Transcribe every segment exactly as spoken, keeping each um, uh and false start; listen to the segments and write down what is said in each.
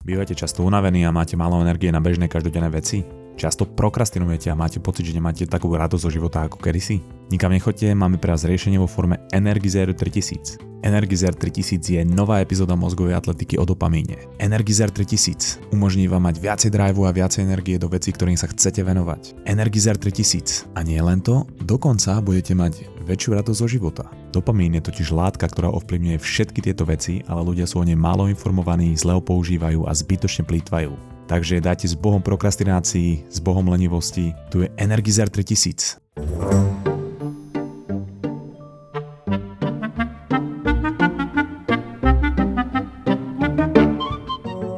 Bývate často unavení a máte málo energie na bežné každodenné veci? Často prokrastinujete a máte pocit, že nemáte takú radosť zo života ako kedysi? Nikam nechoďte, máme pre vás riešenie vo forme Energizer tritisíc. Energizer tritisíc je nová epizóda mozgovej atletiky o dopamíne. Energizer tritisíc umožní vám mať viacej driveu a viacej energie do vecí, ktorým sa chcete venovať. Energizer tritisíc. A nie len to, dokonca budete mať väčšiu radosť zo života. Dopamín je totiž látka, ktorá ovplyvňuje všetky tieto veci, ale ľudia sú o nej málo informovaní, zle ho používajú a zbytočne plýtvajú. Takže dajte s Bohom prokrastinácii, s Bohom lenivosti, tu je Energizer tritisíc.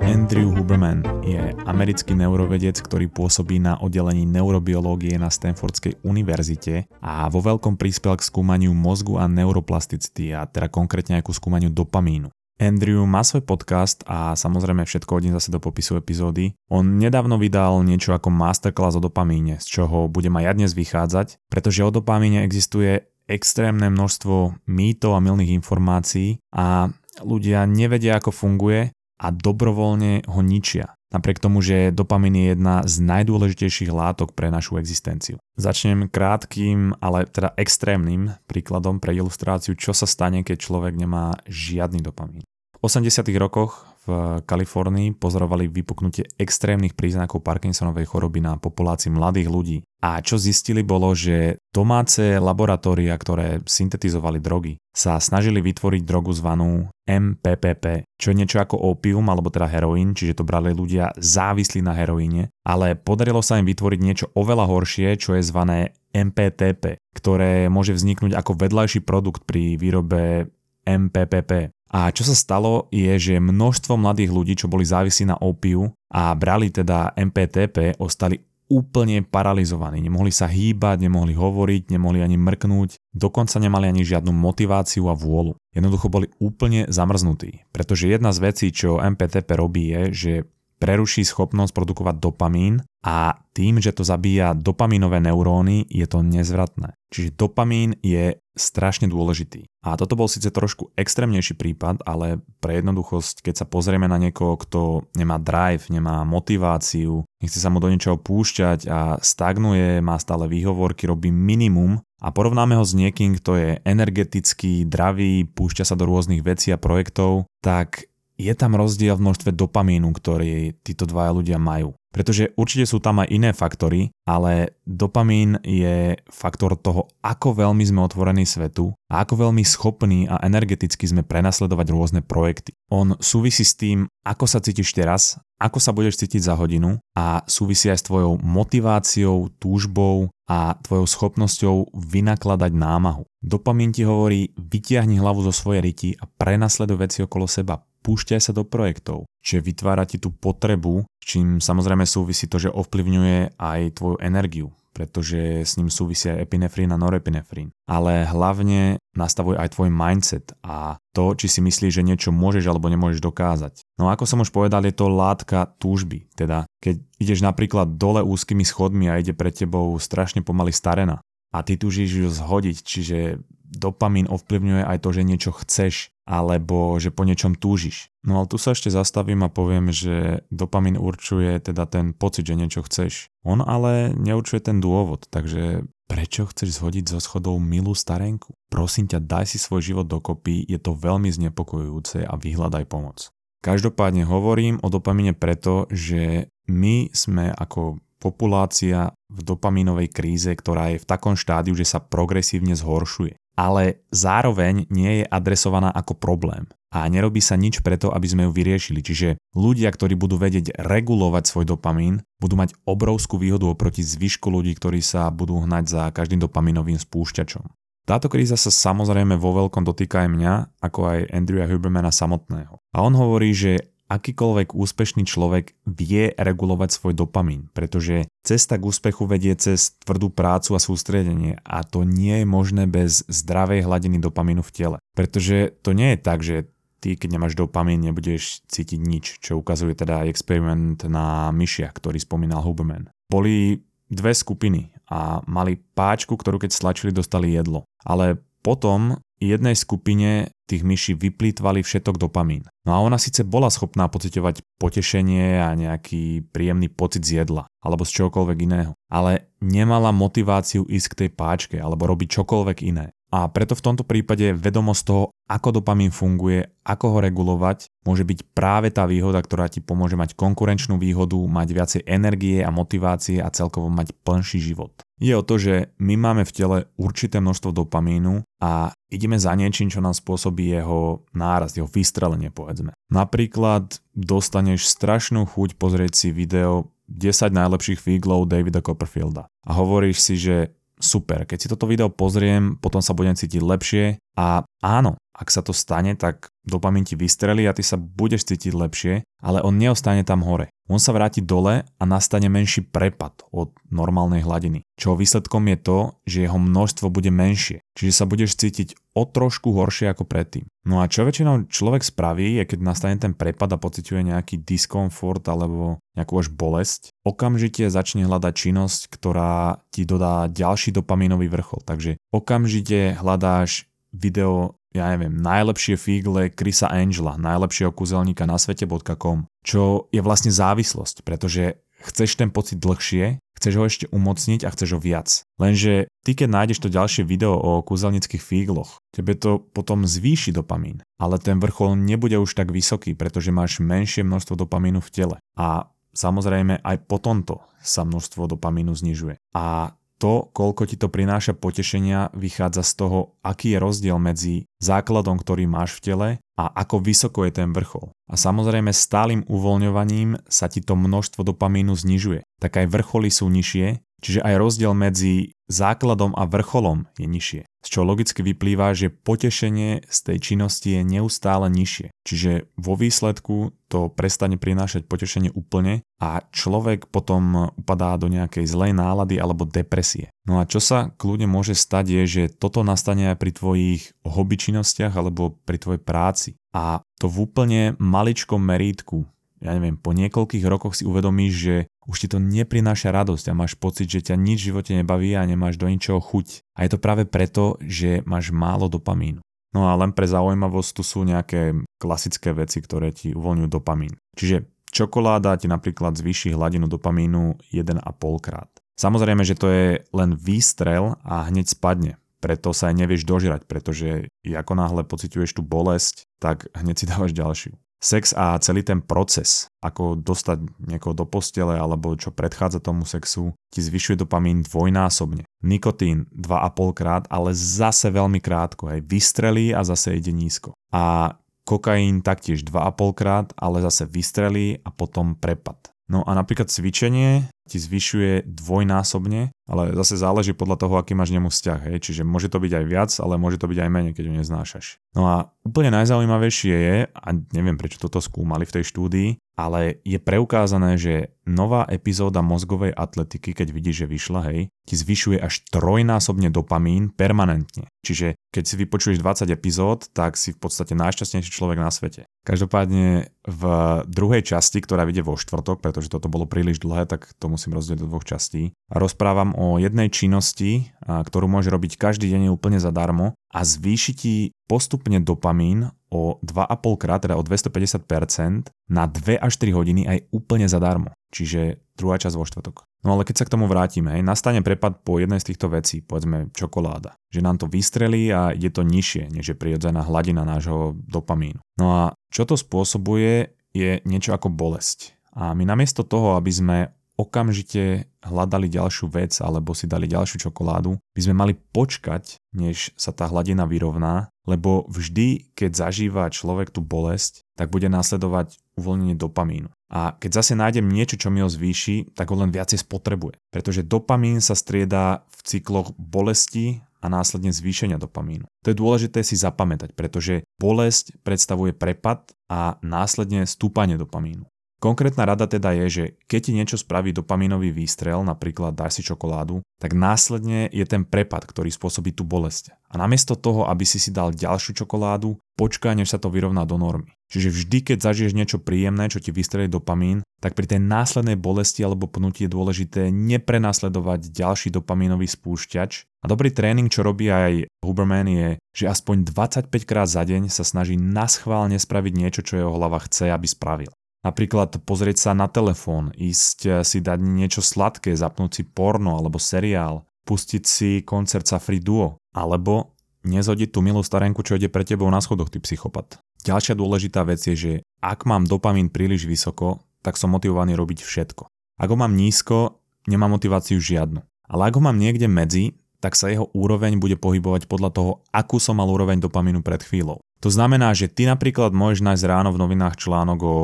Andrew Huberman je americký neurovedec, ktorý pôsobí na oddelení neurobiológie na Stanfordskej univerzite a vo veľkom prispel k skúmaniu mozgu a neuroplasticity, a teda konkrétne aj ku skúmaniu dopamínu. Andrew má svoj podcast a samozrejme všetko hodím zase do popisu epizódy. On nedávno vydal niečo ako masterclass o dopamíne, z čoho budem aj ja dnes vychádzať, pretože o dopamíne existuje extrémne množstvo mýtov a mylných informácií a ľudia nevedia, ako funguje, a dobrovoľne ho ničia. Napriek tomu, že dopamin je jedna z najdôležitejších látok pre našu existenciu. Začnem krátkým, ale teda extrémnym príkladom pre ilustráciu, čo sa stane, keď človek nemá žiadny dopamin. V osemdesiatych rokoch v Kalifornii pozorovali vypuknutie extrémnych príznakov Parkinsonovej choroby na populácii mladých ľudí. A čo zistili bolo, že domáce laboratória, ktoré syntetizovali drogy, sa snažili vytvoriť drogu zvanú em pé pé pé, čo je niečo ako opium alebo teda heroín, čiže to brali ľudia závislí na heroíne, ale podarilo sa im vytvoriť niečo oveľa horšie, čo je zvané em pé té pé, ktoré môže vzniknúť ako vedľajší produkt pri výrobe em pé pé pé. A čo sa stalo je, že množstvo mladých ľudí, čo boli závislí na opiu a brali teda em pé té pé, ostali úplne paralizovaní. Nemohli sa hýbať, nemohli hovoriť, nemohli ani mrknúť, dokonca nemali ani žiadnu motiváciu a vôľu. Jednoducho boli úplne zamrznutí, pretože jedna z vecí, čo em pé té pé robí je, že preruší schopnosť produkovať dopamín a tým, že to zabíja dopaminové neuróny, je to nezvratné. Čiže dopamín je strašne dôležitý. A toto bol síce trošku extrémnejší prípad, ale pre jednoduchosť, keď sa pozrieme na niekoho, kto nemá drive, nemá motiváciu, nechce sa mu do niečoho púšťať a stagnuje, má stále výhovorky, robí minimum, a porovnáme ho s niekým, kto je energetický, dravý, púšťa sa do rôznych vecí a projektov, tak je tam rozdiel v množstve dopamínu, ktorý títo dvaja ľudia majú. Pretože určite sú tam aj iné faktory, ale dopamín je faktor toho, ako veľmi sme otvorení svetu a ako veľmi schopní a energeticky sme prenasledovať rôzne projekty. On súvisí s tým, ako sa cítiš teraz, ako sa budeš cítiť za hodinu a súvisí aj s tvojou motiváciou, túžbou a tvojou schopnosťou vynakladať námahu. Dopamín ti hovorí, vytiahni hlavu zo svojej riti a prenasleduj veci okolo seba. Púšťaj sa do projektov, čiže vytvára ti tú potrebu, čím samozrejme súvisí to, že ovplyvňuje aj tvoju energiu, pretože s ním súvisia epinefrín a norepinefrín. Ale hlavne nastavuje aj tvoj mindset a to, či si myslíš, že niečo môžeš alebo nemôžeš dokázať. No ako som už povedal, je to látka túžby, teda keď ideš napríklad dole úzkymi schodmi a ide pre tebou strašne pomaly starena a ty túžiš ju zhodiť, čiže dopamín ovplyvňuje aj to, že niečo chceš alebo že po niečom túžiš. No ale tu sa ešte zastavím a poviem, že dopamín určuje teda ten pocit, že niečo chceš. On ale neurčuje ten dôvod, takže prečo chceš zhodiť zo schodov milú starenku? Prosím ťa, daj si svoj život dokopy, je to veľmi znepokojujúce a vyhľadaj pomoc. Každopádne hovorím o dopamíne preto, že my sme ako populácia v dopamínovej kríze, ktorá je v takom štádiu, že sa progresívne zhoršuje. Ale zároveň nie je adresovaná ako problém a nerobí sa nič preto, aby sme ju vyriešili. Čiže ľudia, ktorí budú vedieť regulovať svoj dopamín, budú mať obrovskú výhodu oproti zvyšku ľudí, ktorí sa budú hnať za každým dopaminovým spúšťačom. Táto kríza sa samozrejme vo veľkom dotýka aj mňa, ako aj Andrewa Hubermana samotného. A on hovorí, že akýkoľvek úspešný človek vie regulovať svoj dopamín, pretože cesta k úspechu vedie cez tvrdú prácu a sústredenie a to nie je možné bez zdravej hladiny dopamínu v tele. Pretože to nie je tak, že ty, keď nemáš dopamín, nebudeš cítiť nič, čo ukazuje teda experiment na myšiach, ktorý spomínal Huberman. Boli dve skupiny a mali páčku, ktorú keď stlačili, dostali jedlo. Ale potom jednej skupine tých myší vyplýtvali všetok dopamín. No a ona síce bola schopná pociťovať potešenie a nejaký príjemný pocit z jedla alebo z čokoľvek iného, ale nemala motiváciu ísť k tej páčke alebo robiť čokoľvek iné. A preto v tomto prípade vedomosť toho, ako dopamín funguje, ako ho regulovať, môže byť práve tá výhoda, ktorá ti pomôže mať konkurenčnú výhodu, mať viacej energie a motivácie a celkovo mať plnší život. Je o to, že my máme v tele určité množstvo dopamínu a ideme za niečím, čo nám spôsobí jeho nárast, jeho vystrelenie, povedzme. Napríklad dostaneš strašnú chuť pozrieť si video desať najlepších výglov Davida Copperfielda a hovoríš si, že super, keď si toto video pozriem, potom sa budem cítiť lepšie a áno, ak sa to stane, tak dopamin ti vystrelí a ty sa budeš cítiť lepšie, ale on neostane tam hore. On sa vráti dole a nastane menší prepad od normálnej hladiny, čo výsledkom je to, že jeho množstvo bude menšie, čiže sa budeš cítiť o trošku horšie ako predtým. No a čo väčšinou človek spraví, je keď nastane ten prepad a pociťuje nejaký diskomfort alebo nejakú až bolesť, okamžite začne hľadať činnosť, ktorá ti dodá ďalší dopamínový vrchol, takže okamžite hľadáš video, ja neviem, najlepšie fígle Chrisa Angela, najlepšieho kúzelníka na svete bodka com, čo je vlastne závislosť, pretože chceš ten pocit dlhšie, chceš ho ešte umocniť a chceš ho viac. Lenže ty, keď nájdeš to ďalšie video o kúzelnických fígloch, tebe to potom zvýši dopamín, ale ten vrchol nebude už tak vysoký, pretože máš menšie množstvo dopamínu v tele. A samozrejme aj po tomto sa množstvo dopamínu znižuje. A to, koľko ti to prináša potešenia, vychádza z toho, aký je rozdiel medzi základom, ktorý máš v tele a ako vysoko je ten vrchol. A samozrejme stálym uvoľňovaním sa ti to množstvo dopamínu znižuje. Tak aj vrcholy sú nižšie, čiže aj rozdiel medzi základom a vrcholom je nižšie. Z čo logicky vyplýva, že potešenie z tej činnosti je neustále nižšie. Čiže vo výsledku to prestane prinášať potešenie úplne a človek potom upadá do nejakej zlej nálady alebo depresie. No a čo sa kľudne môže stať je, že toto nastane aj pri tvojich hobby činnostiach alebo pri tvojej práci. A to v úplne maličkom merítku. Ja neviem, po niekoľkých rokoch si uvedomíš, že už ti to neprináša radosť a máš pocit, že ťa nič v živote nebaví a nemáš do ničoho chuť. A je to práve preto, že máš málo dopamínu. No a len pre zaujímavosť, tu sú nejaké klasické veci, ktoré ti uvoľňujú dopamín. Čiže čokoláda ti napríklad zvýši hladinu dopamínu jeden a pol krát. Samozrejme, že to je len výstrel a hneď spadne. Preto sa aj nevieš dožrať, pretože ako náhle pociťuješ tú bolesť, tak hneď si dávaš ďalšiu. Sex a celý ten proces, ako dostať niekoho do postele alebo čo predchádza tomu sexu, ti zvyšuje dopamín dvojnásobne. Nikotín dva a pol krát, ale zase veľmi krátko, hej, vystrelí a zase ide nízko. A kokain taktiež dva a pol krát, ale zase vystrelí a potom prepad. No a napríklad cvičenie ti zvyšuje dvojnásobne, ale zase záleží podľa toho, aký máš nemu vzťah, hej, čiže môže to byť aj viac, ale môže to byť aj menej, keď ho neznášaš. No a úplne najzaujímavejšie je, a neviem prečo toto skúmali v tej štúdii, ale je preukázané, že nová epizóda mozgovej atletiky, keď vidíš, že vyšla, hej, ti zvyšuje až trojnásobne dopamín permanentne. Čiže keď si vypočuješ dvadsať epizód, tak si v podstate najšťastnejší človek na svete. Každopádne v druhej časti, ktorá vyjde vo štvrtok, pretože toto bolo príliš dlhé, tak to musím rozdeliť do dvoch častí. Rozprávam o jednej činnosti, ktorú môžeš robiť každý deň úplne zadarmo a zvýši ti postupne dopamín o dva a pol krát, teda o dvestopäťdesiat percent na dve až tri hodiny aj úplne zadarmo. Čiže druhá časť vo štvrtok. No ale keď sa k tomu vrátime, hej, nastane prepad po jednej z týchto vecí, povedzme čokoláda. Že nám to vystrelí a ide to nižšie, než je prirodzená hladina nášho dopamínu. No a čo to spôsobuje, je niečo ako bolesť. A my namiesto toho, aby sme okamžite hľadali ďalšiu vec alebo si dali ďalšiu čokoládu, by sme mali počkať, než sa tá hladina vyrovná, lebo vždy, keď zažíva človek tú bolesť, tak bude následovať uvoľnenie dopamínu. A keď zase nájdem niečo, čo mi ho zvýši, tak ho len viacej spotrebuje, pretože dopamín sa striedá v cykloch bolesti a následne zvýšenia dopamínu. To je dôležité si zapamätať, pretože bolesť predstavuje prepad a následne stúpanie dopamínu. Konkrétna rada teda je, že keď ti niečo spraví dopaminový výstrel, napríklad dáš si čokoládu, tak následne je ten prepad, ktorý spôsobí tú bolesť. A namiesto toho, aby si si dal ďalšiu čokoládu, počkaj, než sa to vyrovná do normy. Čiže vždy, keď zažiješ niečo príjemné, čo ti vystrelí dopamín, tak pri tej následnej bolesti alebo pnutí je dôležité neprenasledovať ďalší dopamínový spúšťač. A dobrý tréning, čo robí aj Huberman, je, že aspoň dvadsaťpäť krát za deň sa snaží naschválne spraviť niečo, čo jeho hlava chce, aby spravil. Napríklad pozrieť sa na telefón, ísť si dať niečo sladké, zapnúť si porno alebo seriál, pustiť si koncert Safri Duo, alebo nezhodiť tú milú starenku, čo ide pre tebou na schodoch, ty psychopat. Ďalšia dôležitá vec je, že ak mám dopamín príliš vysoko, tak som motivovaný robiť všetko. Ak ho mám nízko, nemám motiváciu žiadnu. Ale ak ho mám niekde medzi, tak sa jeho úroveň bude pohybovať podľa toho, akú som mal úroveň dopamínu pred chvíľou. To znamená, že ty napríklad môžeš nájsť ráno v novinách článok o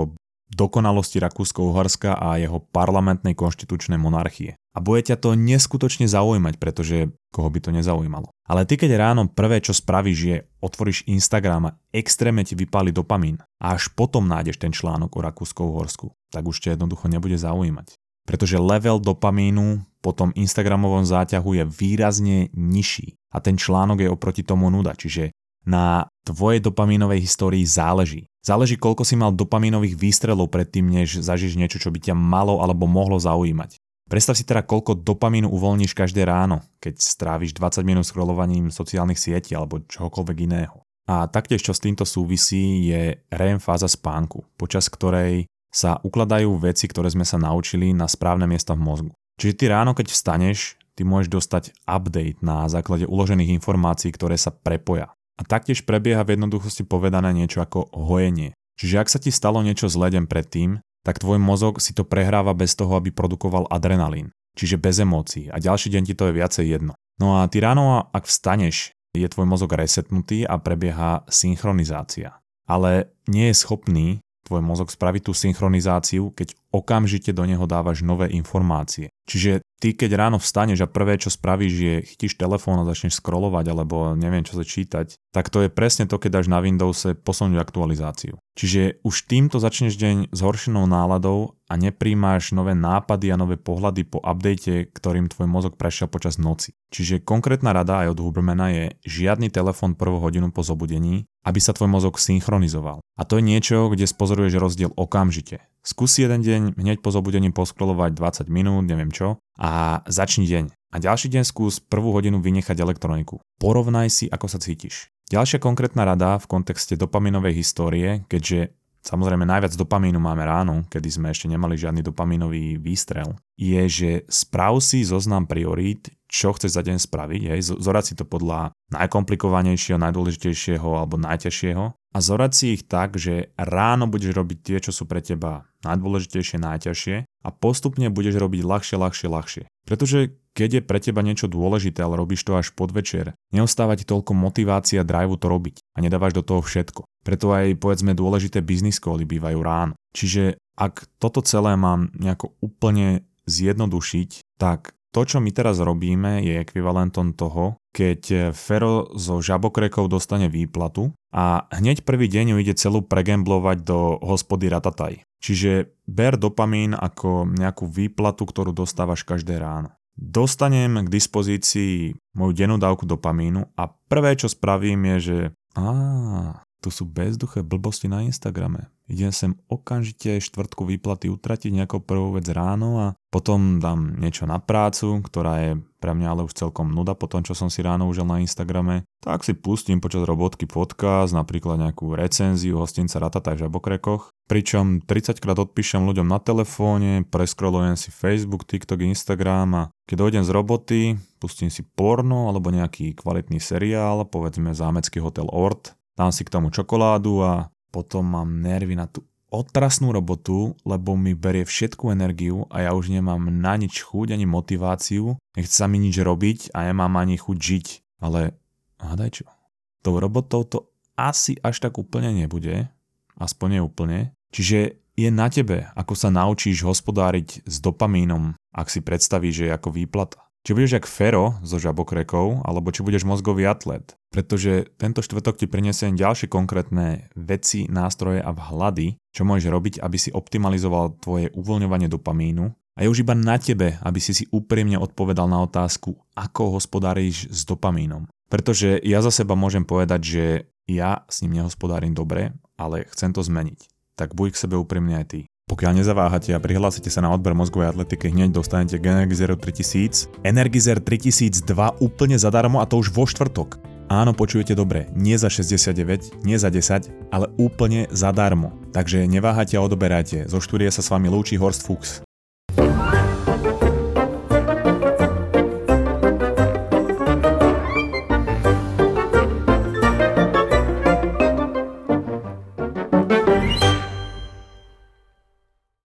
dokonalosti Rakúsko-Uhorska a jeho parlamentnej konštitučnej monarchie. A bude ťa to neskutočne zaujímať, pretože koho by to nezaujímalo. Ale ty keď ráno prvé, čo spravíš, je otvoríš Instagram a extrémne ti vypáli dopamín a až potom nájdeš ten článok o Rakúsko-Uhorsku, tak už ťa jednoducho nebude zaujímať. Pretože level dopamínu po tom instagramovom záťahu je výrazne nižší a ten článok je oproti tomu nuda, čiže na tvojej dopamínovej histórii záleží. Záleží, koľko si mal dopamínových výstrelov predtým, než zažiješ niečo, čo by ťa malo alebo mohlo zaujímať. Predstav si teda, koľko dopamínu uvoľníš každé ráno, keď stráviš dvadsať minút scrollovaním sociálnych sietí alebo čohokoľvek iného. A taktiež, čo s týmto súvisí, je er e em fáza spánku, počas ktorej sa ukladajú veci, ktoré sme sa naučili, na správne miesta v mozgu. Čiže ty ráno, keď vstaneš, ty môžeš dostať update na základe uložených informácií, ktoré sa prepoja. A taktiež prebieha v jednoduchosti povedané niečo ako hojenie. Čiže ak sa ti stalo niečo zlé deň predtým, tak tvoj mozog si to prehráva bez toho, aby produkoval adrenalín. Čiže bez emócií. A ďalší deň ti to je viacej jedno. No a ty ráno, ak vstaneš, je tvoj mozog resetnutý a prebieha synchronizácia. Ale nie je schopný tvoj mozog spraviť tú synchronizáciu, keď okamžite do neho dávaš nové informácie. Čiže ty, keď ráno vstaneš a prvé, čo spravíš, je chytíš telefón a začneš scrollovať alebo neviem, čo sa čítať, tak to je presne to, keď dáš na Windowse posunúť aktualizáciu. Čiže už týmto začneš deň s horšinou náladou a nepríjmaš nové nápady a nové pohľady po update, ktorým tvoj mozog prešiel počas noci. Čiže konkrétna rada aj od Hubermana je žiadny telefón prvú hodinu po zobudení, aby sa tvoj mozog synchronizoval. A to je niečo, kde spozoruješ rozdiel okamžite. Skúsi jeden deň hneď po zobudení poskrolovať dvadsať minút, neviem čo, a začni deň. A ďalší deň skús prvú hodinu vynechať elektroniku. Porovnaj si, ako sa cítiš. Ďalšia konkrétna rada v kontexte dopaminovej histórie, keďže samozrejme najviac dopamínu máme ráno, kedy sme ešte nemali žiadny dopaminový výstrel, je, že sprav si zoznam priorít, čo chceš za deň spraviť, hej, zorať si to podľa najkomplikovanejšieho, najdôležitejšieho alebo najťažšieho a zorať si ich tak, že ráno budeš robiť tie, čo sú pre teba najdôležitejšie, najťažšie a postupne budeš robiť ľahšie, ľahšie, ľahšie. Pretože keď je pre teba niečo dôležité, ale robíš to až podvečer, neostáva ti toľko motivácia, driveu to robiť a nedávaš do toho všetko. Preto aj povedzme dôležité business cally bývajú ráno. Čiže ak toto celé mám nejako úplne zjednodušiť, tak to, čo my teraz robíme, je ekvivalentom toho, keď Fero zo Žabokrekov dostane výplatu a hneď prvý deň ju ide celú pregamblovať do hospody Ratataj. Čiže ber dopamín ako nejakú výplatu, ktorú dostávaš každé ráno. Dostanem k dispozícii moju dennú dávku dopamínu a prvé, čo spravím, je, že áh, tu sú bezduché blbosti na Instagrame. Idem sem okamžite štvrtku výplaty utratiť nejakou prvú vec ráno a potom dám niečo na prácu, ktorá je pre mňa ale už celkom nuda po tom, čo som si ráno užil na Instagrame. Tak si pustím počas robotky podcast, napríklad nejakú recenziu hostinca Ratataj v Žabokrekoch. Pričom tridsaťkrát odpíšem ľuďom na telefóne, preskrolujem si Facebook, TikTok, Instagram a keď dojdem z roboty, pustím si porno alebo nejaký kvalitný seriál, povedzme zámecký hotel Ort, dám si k tomu čokoládu a potom mám nervy na tú otrasnú robotu, lebo mi berie všetku energiu a ja už nemám na nič chuť ani motiváciu, nechce sa mi nič robiť a nemám ani chuť žiť. Ale hádaj čo, tou robotou to asi až tak úplne nebude, aspoň neúplne. Čiže je na tebe, ako sa naučíš hospodáriť s dopamínom, ak si predstavíš, že je ako výplata. Či budeš jak Fero zo Žabokrekov, alebo či budeš mozgový atlet. Pretože tento štvrtok ti prinesiem ďalšie konkrétne veci, nástroje a vhľady, čo môžeš robiť, aby si optimalizoval tvoje uvoľňovanie dopamínu. A je už iba na tebe, aby si si úprimne odpovedal na otázku, ako hospodáriš s dopamínom. Pretože ja za seba môžem povedať, že ja s ním nehospodárim dobre, ale chcem to zmeniť. Tak buď k sebe úprimný aj ty. Pokiaľ nezaváhate a prihlásite sa na odber mozgovej atletiky, hneď dostanete k Energizeru tritisíc. Energizer tritisíc dva úplne zadarmo a to už vo štvrtok. Áno, počujete dobre, nie za šesťdesiatdeväť, nie za desať, ale úplne zadarmo. Takže neváhajte a odoberajte. Zo štúdia sa s vami lúči Horst Fuchs.